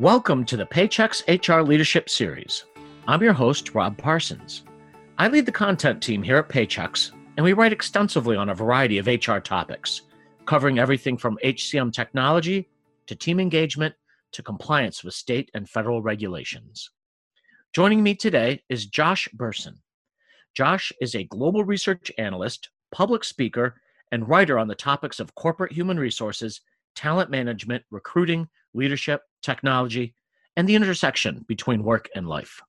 Welcome to the Paychex HR Leadership Series. I'm your host, Rob Parsons. I lead the content team here at Paychex, and we write extensively on a variety of HR topics, covering everything from HCM technology to team engagement to compliance with state and federal regulations. Joining me today is Josh Bersin. Josh is a global research analyst, public speaker, and writer on the topics of corporate human resources, talent management, recruiting, leadership, technology, and the intersection between work and life.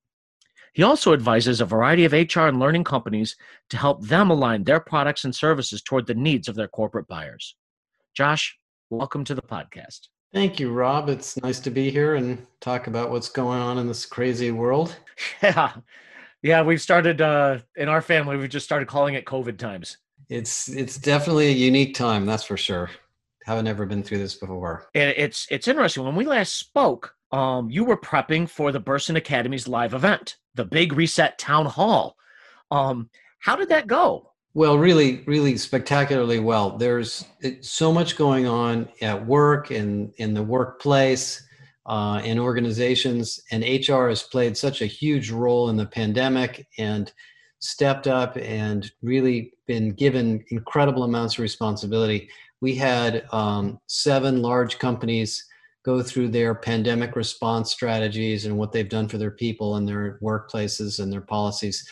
He also advises a variety of HR and learning companies to help them align their products and services toward the needs of their corporate buyers. Josh, welcome to the podcast. Thank you, Rob. It's nice to be here and talk about what's going on in this crazy world. Yeah, we've started, in our family, we've just started calling it COVID times. It's definitely a unique time, that's for sure. Haven't ever been through this before. And it's interesting. When we last spoke, you were prepping for the Bersin Academy's live event, the Big Reset Town Hall. How did that go? Well, really spectacularly well. There's so much going on at work and in the workplace, in organizations, and HR has played such a huge role in the pandemic and stepped up and really been given incredible amounts of responsibility. We had 7 large companies go through their pandemic response strategies and what they've done for their people and their workplaces and their policies.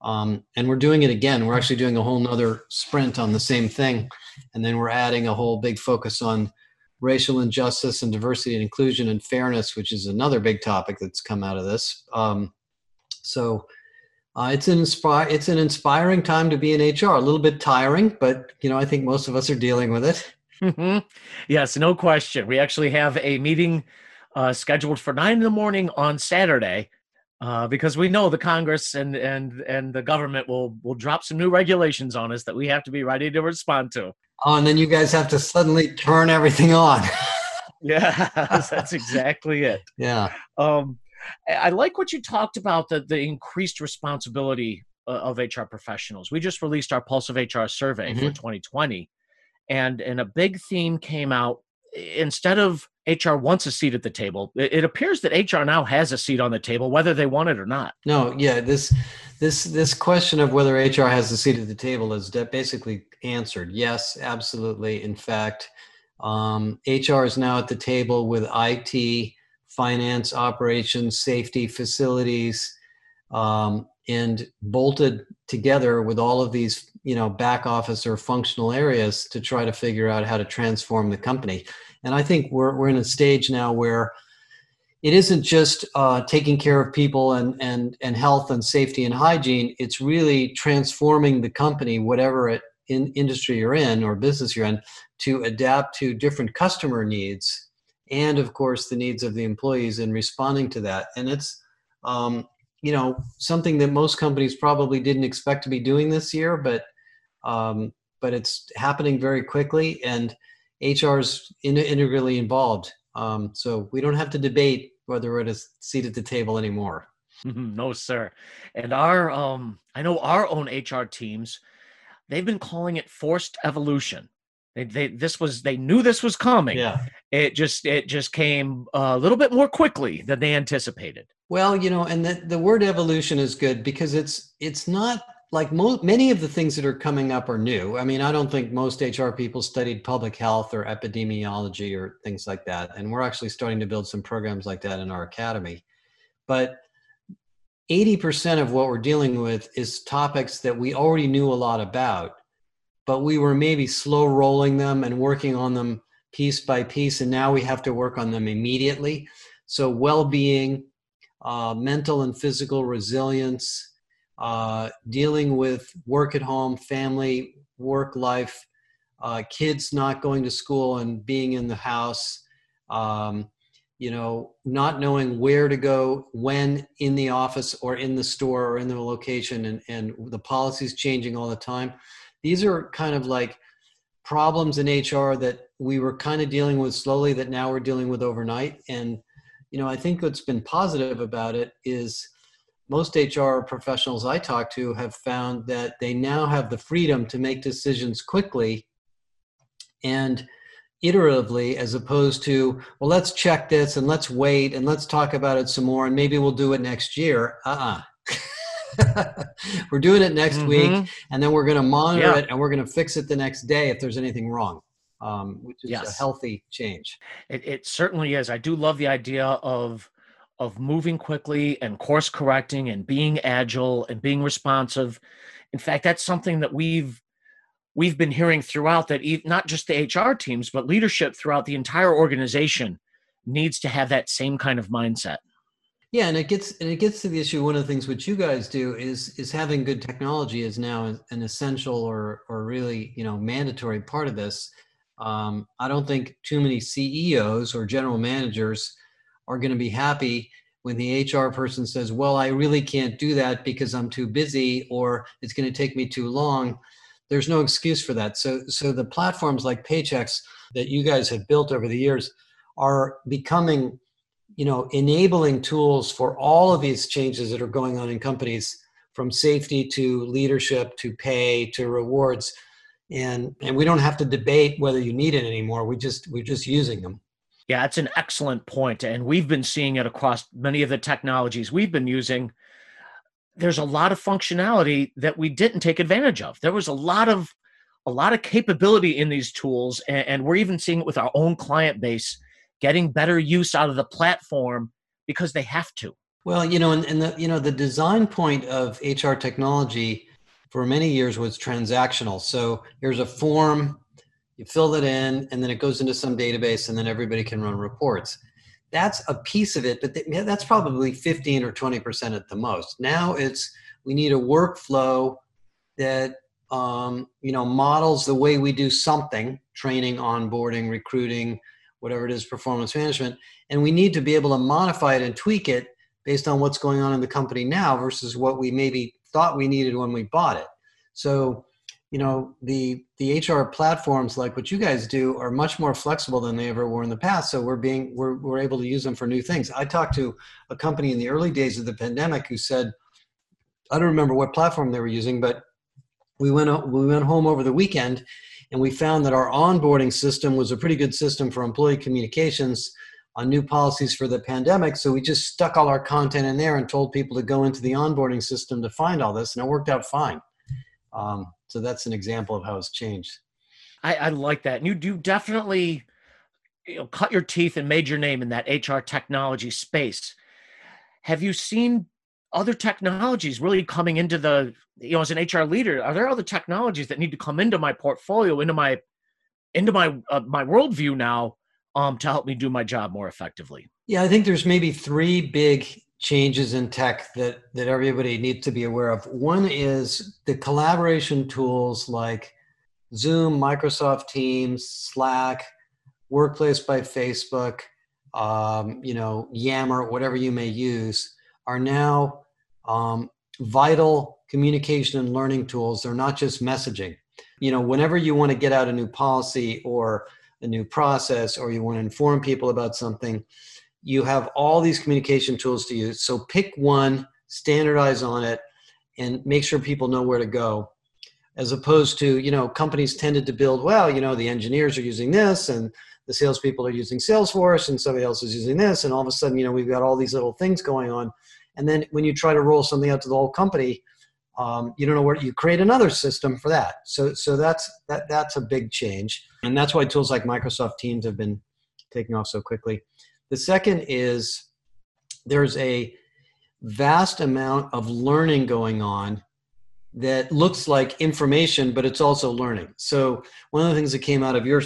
And we're doing it again. We're actually doing a whole nother sprint on the same thing. And then we're adding a whole big focus on racial injustice and diversity and inclusion and fairness, which is another big topic that's come out of this. It's an inspiring time to be in HR, a little bit tiring, but I think most of us are dealing with it. Mm-hmm. Yes, no question. We actually have a meeting scheduled for 9 a.m. on Saturday. Because we know the Congress and the government will drop some new regulations on us that we have to be ready to respond to. Oh, and then you guys have to suddenly turn everything on. Yeah, that's exactly it. Yeah. I like what you talked about, the increased responsibility of HR professionals. We just released our Pulse of HR survey for 2020, and a big theme came out. Instead of HR wants a seat at the table, it appears that HR now has a seat on the table, whether they want it or not. No, yeah, this question of whether HR has a seat at the table is basically answered. Yes, absolutely. In fact, HR is now at the table with IT, finance, operations, safety, facilities, and bolted together with all of these back office or functional areas to try to figure out how to transform the company. And I think we're in a stage now where it isn't just taking care of people and health and safety and hygiene. It's really transforming the company, whatever industry you're in or business you're in, to adapt to different customer needs and, of course, the needs of the employees in responding to that. And it's something that most companies probably didn't expect to be doing this year, but it's happening very quickly, and HR is integrally involved. So we don't have to debate whether we're at a seat at the table anymore. No, sir. And I know our own HR teams, they've been calling it forced evolution. They knew this was coming. Yeah. It just came a little bit more quickly than they anticipated. Well, and the word evolution is good because it's not like many of the things that are coming up are new. I mean, I don't think most HR people studied public health or epidemiology or things like that. And we're actually starting to build some programs like that in our academy. But 80% of what we're dealing with is topics that we already knew a lot about, but we were maybe slow rolling them and working on them piece by piece. And now we have to work on them immediately. So well-being, mental and physical resilience, dealing with work at home, family, work life, kids not going to school and being in the house, not knowing where to go, when in the office or in the store or in the location, and the policies changing all the time. These are kind of like problems in HR that we were kind of dealing with slowly that now we're dealing with overnight. And I think what's been positive about it is most HR professionals I talk to have found that they now have the freedom to make decisions quickly and iteratively, as opposed to, well, let's check this and let's wait and let's talk about it some more and maybe we'll do it next year. We're doing it next week, and then we're going to monitor it, and we're going to fix it the next day if there's anything wrong, which is a healthy change. It certainly is. I do love the idea of moving quickly and course correcting and being agile and being responsive. In fact, that's something that we've been hearing throughout, that not just the HR teams, but leadership throughout the entire organization needs to have that same kind of mindset. Yeah, and it gets to the issue. One of the things which you guys do is having good technology is now an essential or really, mandatory part of this. I don't think too many CEOs or general managers are going to be happy when the HR person says, well, I really can't do that because I'm too busy, or it's going to take me too long. There's no excuse for that. So the platforms like Paychex that you guys have built over the years are becoming enabling tools for all of these changes that are going on in companies, from safety to leadership to pay to rewards. And we don't have to debate whether you need it anymore. We're just using them. Yeah, that's an excellent point. And we've been seeing it across many of the technologies we've been using. There's a lot of functionality that we didn't take advantage of. There was a lot of capability in these tools. And we're even seeing it with our own client base, getting better use out of the platform because they have to. Well, the design point of HR technology for many years was transactional. So here's a form, you fill it in, and then it goes into some database, and then everybody can run reports. That's a piece of it, but that's probably 15 or 20% at the most. Now we need a workflow that models the way we do something, training, onboarding, recruiting, whatever it is, performance management, and we need to be able to modify it and tweak it based on what's going on in the company now versus what we maybe thought we needed when we bought it. So, the HR platforms like what you guys do are much more flexible than they ever were in the past. So we're able to use them for new things. I talked to a company in the early days of the pandemic who said, I don't remember what platform they were using, but we went home over the weekend, and we found that our onboarding system was a pretty good system for employee communications on new policies for the pandemic. So we just stuck all our content in there and told people to go into the onboarding system to find all this, and it worked out fine. So that's an example of how it's changed. I like that. And you do definitely cut your teeth and made your name in that HR technology space. Have you seen other technologies really coming into the, as an HR leader, are there other technologies that need to come into my portfolio, into my worldview now, to help me do my job more effectively? Yeah, I think there's maybe three big changes in tech that everybody needs to be aware of. One is the collaboration tools like Zoom, Microsoft Teams, Slack, Workplace by Facebook, Yammer, whatever you may use, are now vital communication and learning tools. They're not just messaging. Whenever you want to get out a new policy or a new process, or you want to inform people about something, you have all these communication tools to use. So pick one, standardize on it, and make sure people know where to go. As opposed to, companies tended to build, the engineers are using this, and the salespeople are using Salesforce, and somebody else is using this, and all of a sudden, we've got all these little things going on. And then when you try to roll something out to the whole company, you don't know where. You create another system for that. So that's a big change, and that's why tools like Microsoft Teams have been taking off so quickly. The second is there's a vast amount of learning going on that looks like information, but it's also learning. So one of the things that came out of your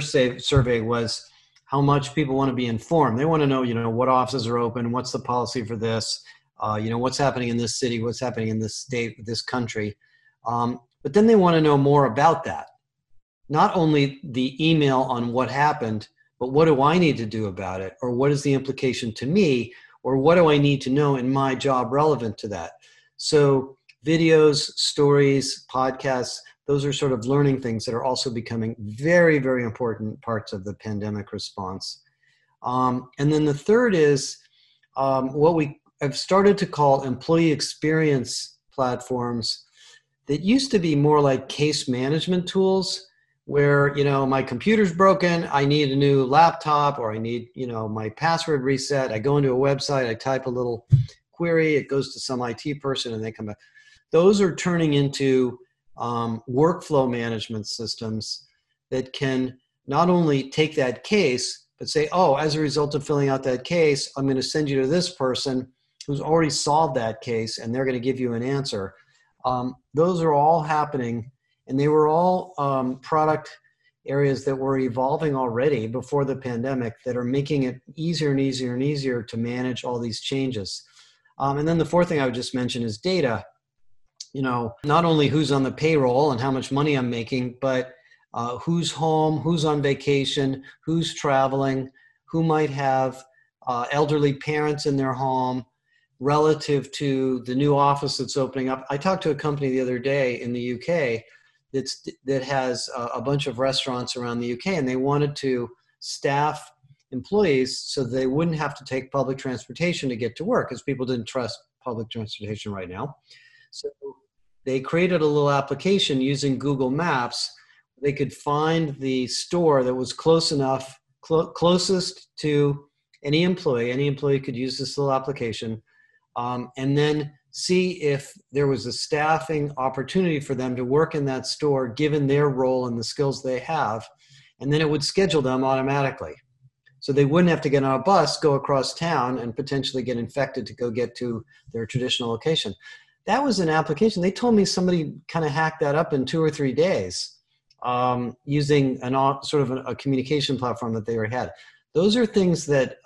survey was how much people want to be informed. They want to know, what offices are open, what's the policy for this, what's happening in this city, what's happening in this state, this country. But then they want to know more about that. Not only the email on what happened, but what do I need to do about it? Or what is the implication to me? Or what do I need to know in my job relevant to that? So videos, stories, podcasts, those are sort of learning things that are also becoming very, very important parts of the pandemic response. And then the third is what we have started to call employee experience platforms that used to be more like case management tools, where, you know, my computer's broken, I need a new laptop, or I need, you know, my password reset. I go into a website, I type a little query, it goes to some IT person and they come back. Those are turning into workflow management systems that can not only take that case, but say, oh, as a result of filling out that case, I'm going to send you to this person who's already solved that case, and they're going to give you an answer. Those are all happening, and they were all product areas that were evolving already before the pandemic that are making it easier and easier and easier to manage all these changes. And then the fourth thing I would just mention is data. You know, not only who's on the payroll and how much money I'm making, but who's home, who's on vacation, who's traveling, who might have elderly parents in their home, relative to the new office that's opening up. I talked to a company the other day in the UK that has a bunch of restaurants around the UK, and they wanted to staff employees so they wouldn't have to take public transportation to get to work, because people didn't trust public transportation right now. So they created a little application using Google Maps. They could find the store that was close enough, closest to any employee. Any employee could use this little application. And then see if there was a staffing opportunity for them to work in that store given their role and the skills they have, and then it would schedule them automatically. So they wouldn't have to get on a bus, go across town, and potentially get infected to go get to their traditional location. That was an application. They told me somebody kind of hacked that up in 2 or 3 days using sort of a communication platform that they already had. Those are things that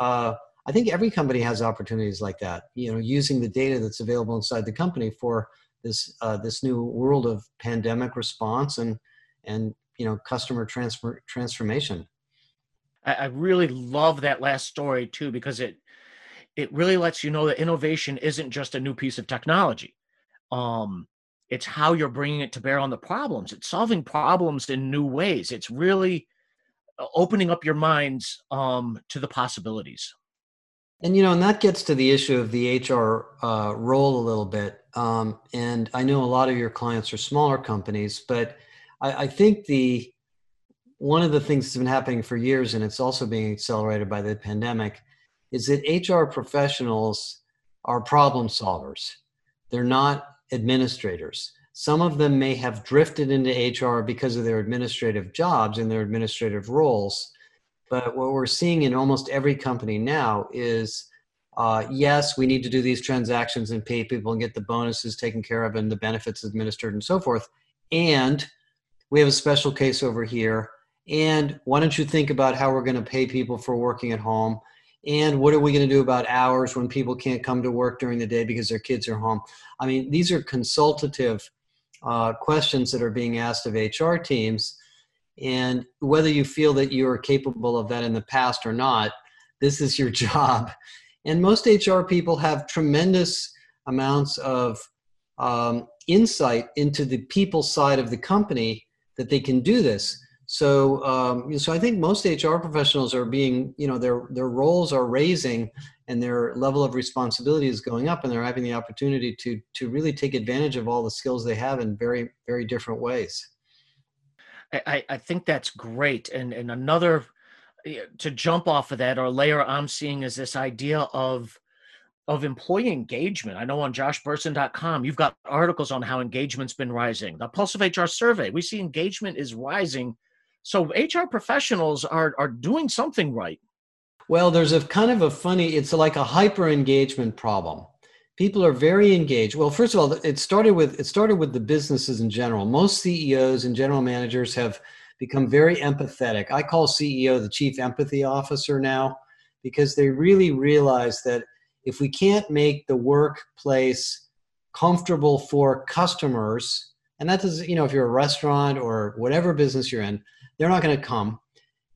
I think every company has opportunities like that, you know, using the data that's available inside the company for this this new world of pandemic response and you know, customer transformation. I really love that last story too, because it really lets you know that innovation isn't just a new piece of technology. It's how you're bringing it to bear on the problems. It's solving problems in new ways. It's really opening up your minds to the possibilities. And, you know, and that gets to the issue of the HR role a little bit. And I know a lot of your clients are smaller companies, but I think one of the things that's been happening for years, and it's also being accelerated by the pandemic, is that HR professionals are problem solvers. They're not administrators. Some of them may have drifted into HR because of their administrative jobs and their administrative roles. But what we're seeing in almost every company now is, yes, we need to do these transactions and pay people and get the bonuses taken care of and the benefits administered and so forth. And we have a special case over here. And why don't you think about how we're going to pay people for working at home? And what are we going to do about hours when people can't come to work during the day because their kids are home? I mean, these are consultative questions that are being asked of HR teams. And whether you feel that you are capable of that in the past or not, this is your job. And most HR people have tremendous amounts of insight into the people side of the company that they can do this. So, so I think most HR professionals are being, you know, their roles are raising and their level of responsibility is going up, and they're having the opportunity to really take advantage of all the skills they have in very, very different ways. I think that's great. And another, to jump off of that, or layer I'm seeing, is this idea of employee engagement. I know on joshbersin.com, you've got articles on how engagement's been rising. The Pulse of HR survey, we see engagement is rising. So HR professionals are doing something right. Well, there's a kind of a funny, it's like a hyper engagement problem. People are very engaged. Well, first of all, it started with the businesses in general. Most CEOs and general managers have become very empathetic. I call CEO the chief empathy officer now, because they really realize that if we can't make the workplace comfortable for customers, and that is, you know, if you're a restaurant or whatever business you're in, they're not going to come.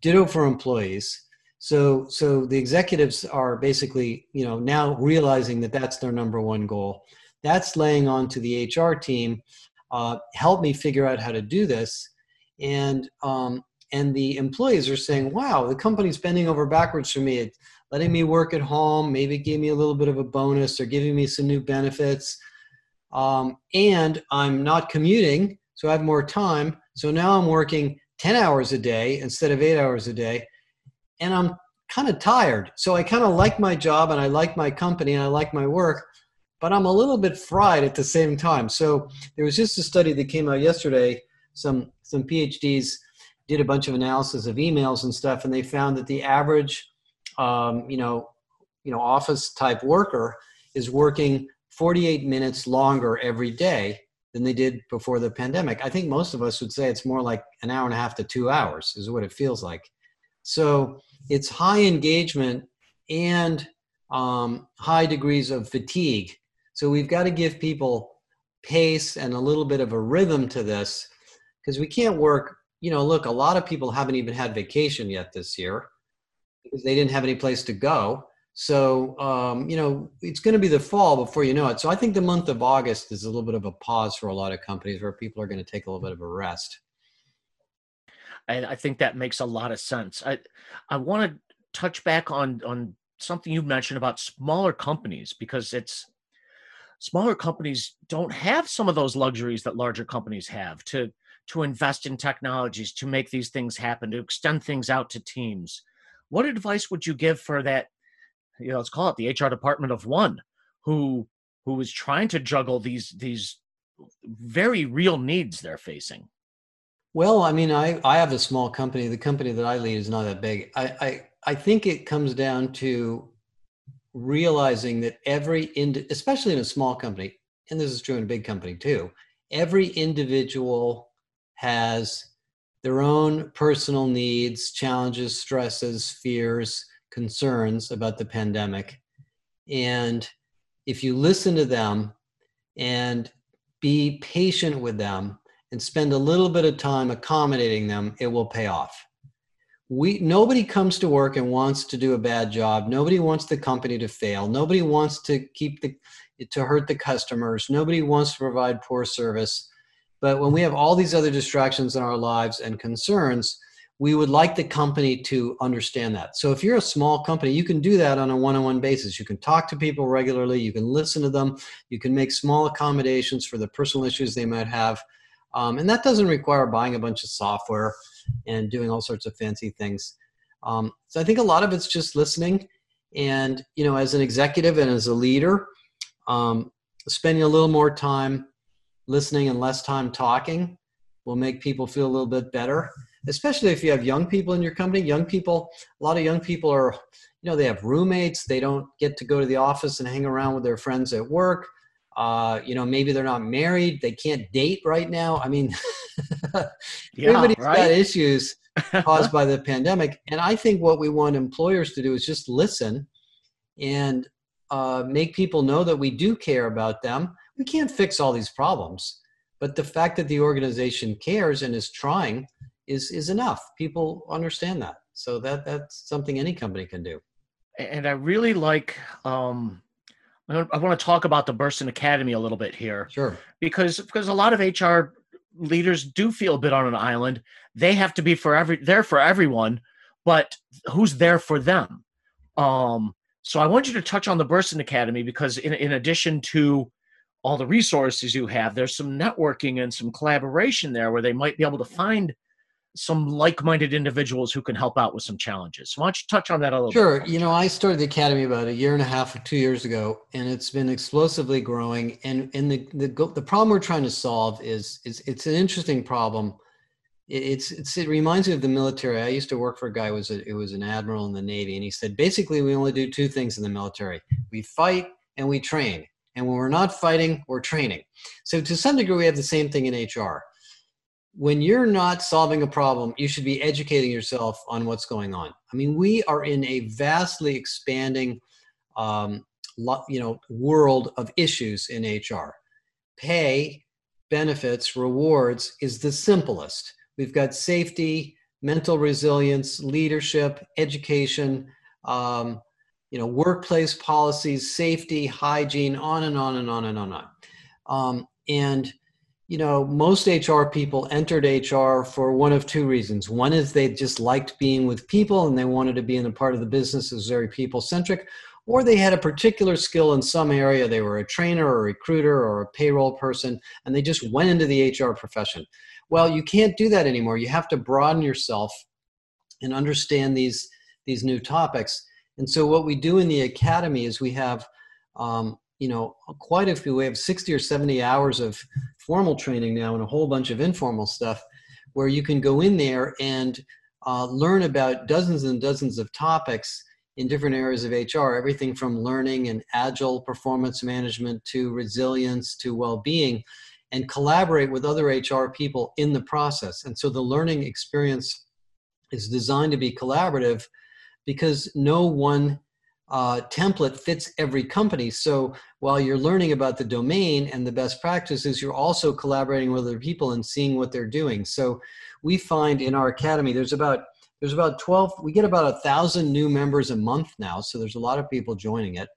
Ditto for employees. So the executives are basically, you know, now realizing that that's their number one goal. That's laying on to the HR team. Help me figure out how to do this. And the employees are saying, wow, the company's bending over backwards for me. It's letting me work at home. Maybe give me a little bit of a bonus. They're giving me some new benefits. And I'm not commuting, so I have more time. So now I'm working 10 hours a day instead of 8 hours a day. And I'm kind of tired. So I kind of like my job and I like my company and I like my work, but I'm a little bit fried at the same time. So there was just a study that came out yesterday. Some PhDs did a bunch of analysis of emails and stuff, and they found that the average, office type worker is working 48 minutes longer every day than they did before the pandemic. I think most of us would say it's more like an hour and a half to 2 hours is what it feels like. So it's high engagement and high degrees of fatigue. So we've got to give people pace and a little bit of a rhythm to this, because we can't work, look, a lot of people haven't even had vacation yet this year because they didn't have any place to go. So, it's going to be the fall before you know it. So I think the month of August is a little bit of a pause for a lot of companies where people are going to take a little bit of a rest. I think that makes a lot of sense. I want to touch back on something you mentioned about smaller companies, because smaller companies don't have some of those luxuries that larger companies have to invest in technologies, to make these things happen, to extend things out to teams. What advice would you give for that, let's call it the HR department of one, who is trying to juggle these very real needs they're facing? Well, I have a small company. The company that I lead is not that big. I think it comes down to realizing that especially in a small company, and this is true in a big company too, every individual has their own personal needs, challenges, stresses, fears, concerns about the pandemic. And if you listen to them and be patient with them and spend a little bit of time accommodating them, it will pay off. Nobody comes to work and wants to do a bad job. Nobody wants the company to fail. Nobody wants to hurt the customers. Nobody wants to provide poor service. But when we have all these other distractions in our lives and concerns, we would like the company to understand that. So if you're a small company, you can do that on a one-on-one basis. You can talk to people regularly. You can listen to them. You can make small accommodations for the personal issues they might have. And that doesn't require buying a bunch of software and doing all sorts of fancy things. So I think a lot of it's just listening. And, as an executive and as a leader, spending a little more time listening and less time talking will make people feel a little bit better, especially if you have young people in your company. A lot of young people are, they have roommates. They don't get to go to the office and hang around with their friends at work. Maybe they're not married. They can't date right now. Everybody's got issues caused by the pandemic. And I think what we want employers to do is just listen and make people know that we do care about them. We can't fix all these problems, but the fact that the organization cares and is trying is enough. People understand that. So that's something any company can do. And I really like, I want to talk about the Bersin Academy a little bit here. Sure. Because a lot of HR leaders do feel a bit on an island. They have to be there for everyone, but who's there for them? So I want you to touch on the Bersin Academy, because in addition to all the resources you have, there's some networking and some collaboration there where they might be able to find some like-minded individuals who can help out with some challenges. So why don't you touch on that a little bit? Sure. I started the Academy about a year and a half or 2 years ago, and it's been explosively growing. And the problem we're trying to solve is it's an interesting problem. It reminds me of the military. I used to work for a guy who was an admiral in the Navy, and he said, basically, we only do two things in the military. We fight and we train. And when we're not fighting, we're training. So to some degree, we have the same thing in HR. When you're not solving a problem, you should be educating yourself on what's going on. We are in a vastly expanding, world of issues in HR. Pay, benefits, rewards is the simplest. We've got safety, mental resilience, leadership, education, workplace policies, safety, hygiene, on and on and on and on and on. Most HR people entered HR for one of two reasons. One is they just liked being with people and they wanted to be in a part of the business that was very people-centric, or they had a particular skill in some area. They were a trainer or a recruiter or a payroll person, and they just went into the HR profession. Well, you can't do that anymore. You have to broaden yourself and understand these new topics. And so what we do in the academy is we have, you know, quite a few, we have 60 or 70 hours of formal training now and a whole bunch of informal stuff where you can go in there and learn about dozens and dozens of topics in different areas of HR, everything from learning and agile performance management to resilience to well-being, and collaborate with other HR people in the process. And so the learning experience is designed to be collaborative because no one template fits every company. So while you're learning about the domain and the best practices, you're also collaborating with other people and seeing what they're doing. So we find in our academy, we get about 1,000 new members a month now. So there's a lot of people joining it.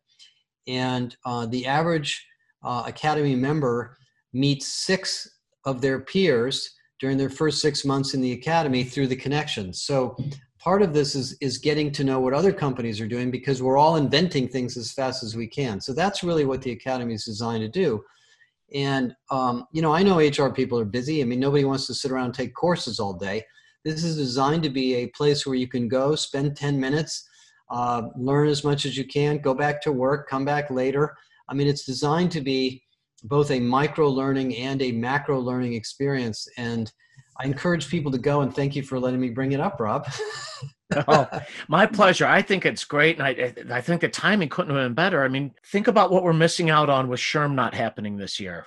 And the average academy member meets 6 of their peers during their first 6 months in the academy through the connections. So part of this is getting to know what other companies are doing, because we're all inventing things as fast as we can. So that's really what the academy is designed to do. And, you know, I know HR people are busy. I mean, nobody wants to sit around and take courses all day. This is designed to be a place where you can go, spend 10 minutes, learn as much as you can, go back to work, come back later. I mean, it's designed to be both a micro learning and a macro learning experience. And I encourage people to go, and thank you for letting me bring it up, Rob. Oh, my pleasure. I think it's great. And I think the timing couldn't have been better. I mean, think about what we're missing out on with SHRM not happening this year.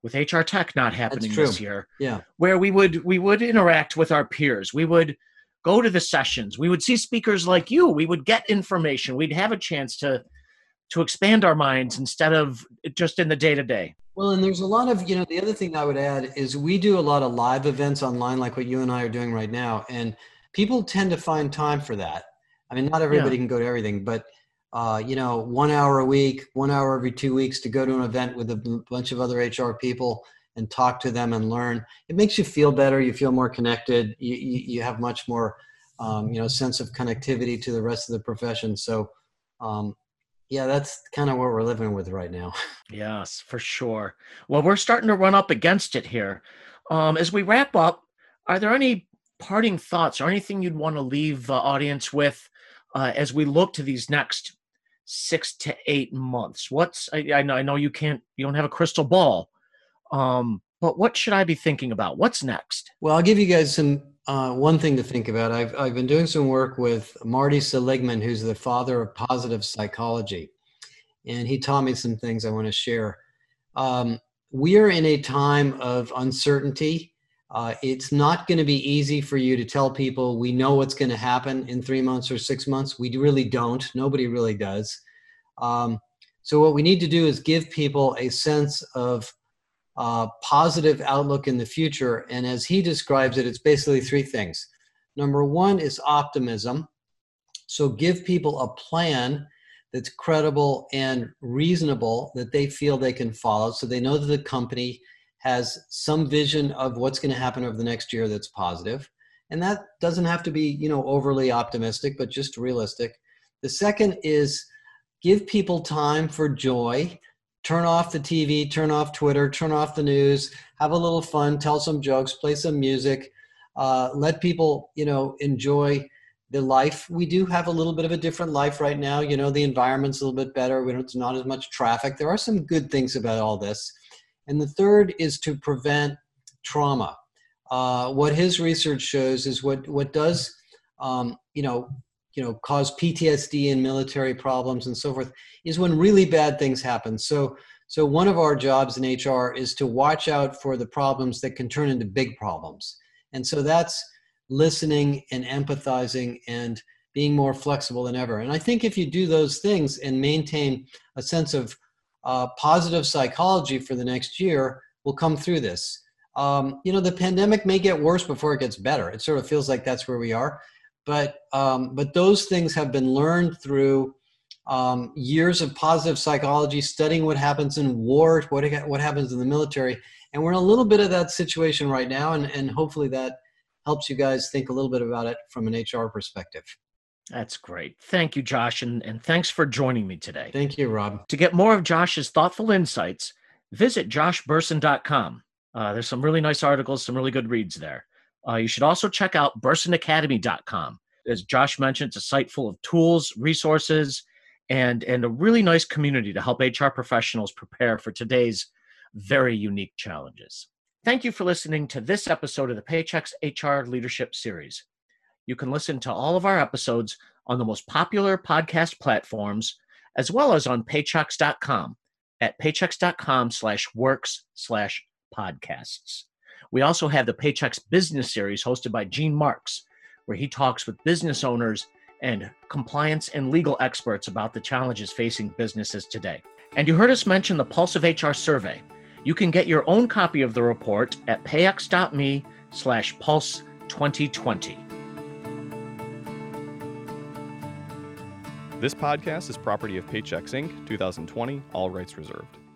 With HR Tech not happening this year, yeah, where we would interact with our peers. We would go to the sessions. We would see speakers like you. We would get information. We'd have a chance to expand our minds instead of just in the day-to-day. Well, and there's a lot of, you know, the other thing I would add is we do a lot of live events online, like what you and I are doing right now. And people tend to find time for that. I mean, not everybody can go to everything, but you know, 1 hour a week, 1 hour every 2 weeks to go to an event with a bunch of other HR people and talk to them and learn. It makes you feel better. You feel more connected. You have much more, you know, sense of connectivity to the rest of the profession. So, yeah, that's kind of what we're living with right now. Yes, for sure. Well, we're starting to run up against it here. As we wrap up, are there any parting thoughts or anything you'd want to leave the audience with as we look to these next 6 to 8 months? I know you don't have a crystal ball, but what should I be thinking about? What's next? Well, I'll give you guys some one thing to think about. I've been doing some work with Marty Seligman, who's the father of positive psychology, and he taught me some things I want to share. We are in a time of uncertainty. It's not going to be easy for you to tell people we know what's going to happen in 3 months or 6 months. We really don't. Nobody really does. So what we need to do is give people a sense of positive outlook in the future. And as he describes it, it's basically 3 things. Number 1 is optimism. So give people a plan that's credible and reasonable that they feel they can follow, so they know that the company has some vision of what's going to happen over the next year that's positive. And that doesn't have to be, you know, overly optimistic, but just realistic. The second is give people time for joy. Turn off the TV, turn off Twitter, turn off the news, have a little fun, tell some jokes, play some music, let people, you know, enjoy the life. We do have a little bit of a different life right now. You know, the environment's a little bit better. It's not as much traffic. There are some good things about all this. And the third is to prevent trauma. What his research shows is what does, you know, cause PTSD and military problems and so forth is when really bad things happen. So one of our jobs in HR is to watch out for the problems that can turn into big problems. And so that's listening and empathizing and being more flexible than ever. And I think if you do those things and maintain a sense of positive psychology for the next year, we'll come through this. You know, the pandemic may get worse before it gets better. It sort of feels like that's where we are. But those things have been learned through years of positive psychology, studying what happens in war, what happens in the military. And we're in a little bit of that situation right now. And hopefully that helps you guys think a little bit about it from an HR perspective. That's great. Thank you, Josh. And thanks for joining me today. Thank you, Rob. To get more of Josh's thoughtful insights, visit joshbersin.com. There's some really nice articles, some really good reads there. You should also check out bersinacademy.com. As Josh mentioned, it's a site full of tools, resources, and a really nice community to help HR professionals prepare for today's very unique challenges. Thank you for listening to this episode of the Paychex HR Leadership Series. You can listen to all of our episodes on the most popular podcast platforms, as well as on paychex.com at paychex.com/works/podcasts. We also have the Paychex Business Series hosted by Gene Marks, where he talks with business owners and compliance and legal experts about the challenges facing businesses today. And you heard us mention the Pulse of HR survey. You can get your own copy of the report at payx.me/pulse2020. This podcast is property of Paychex, Inc., 2020, all rights reserved.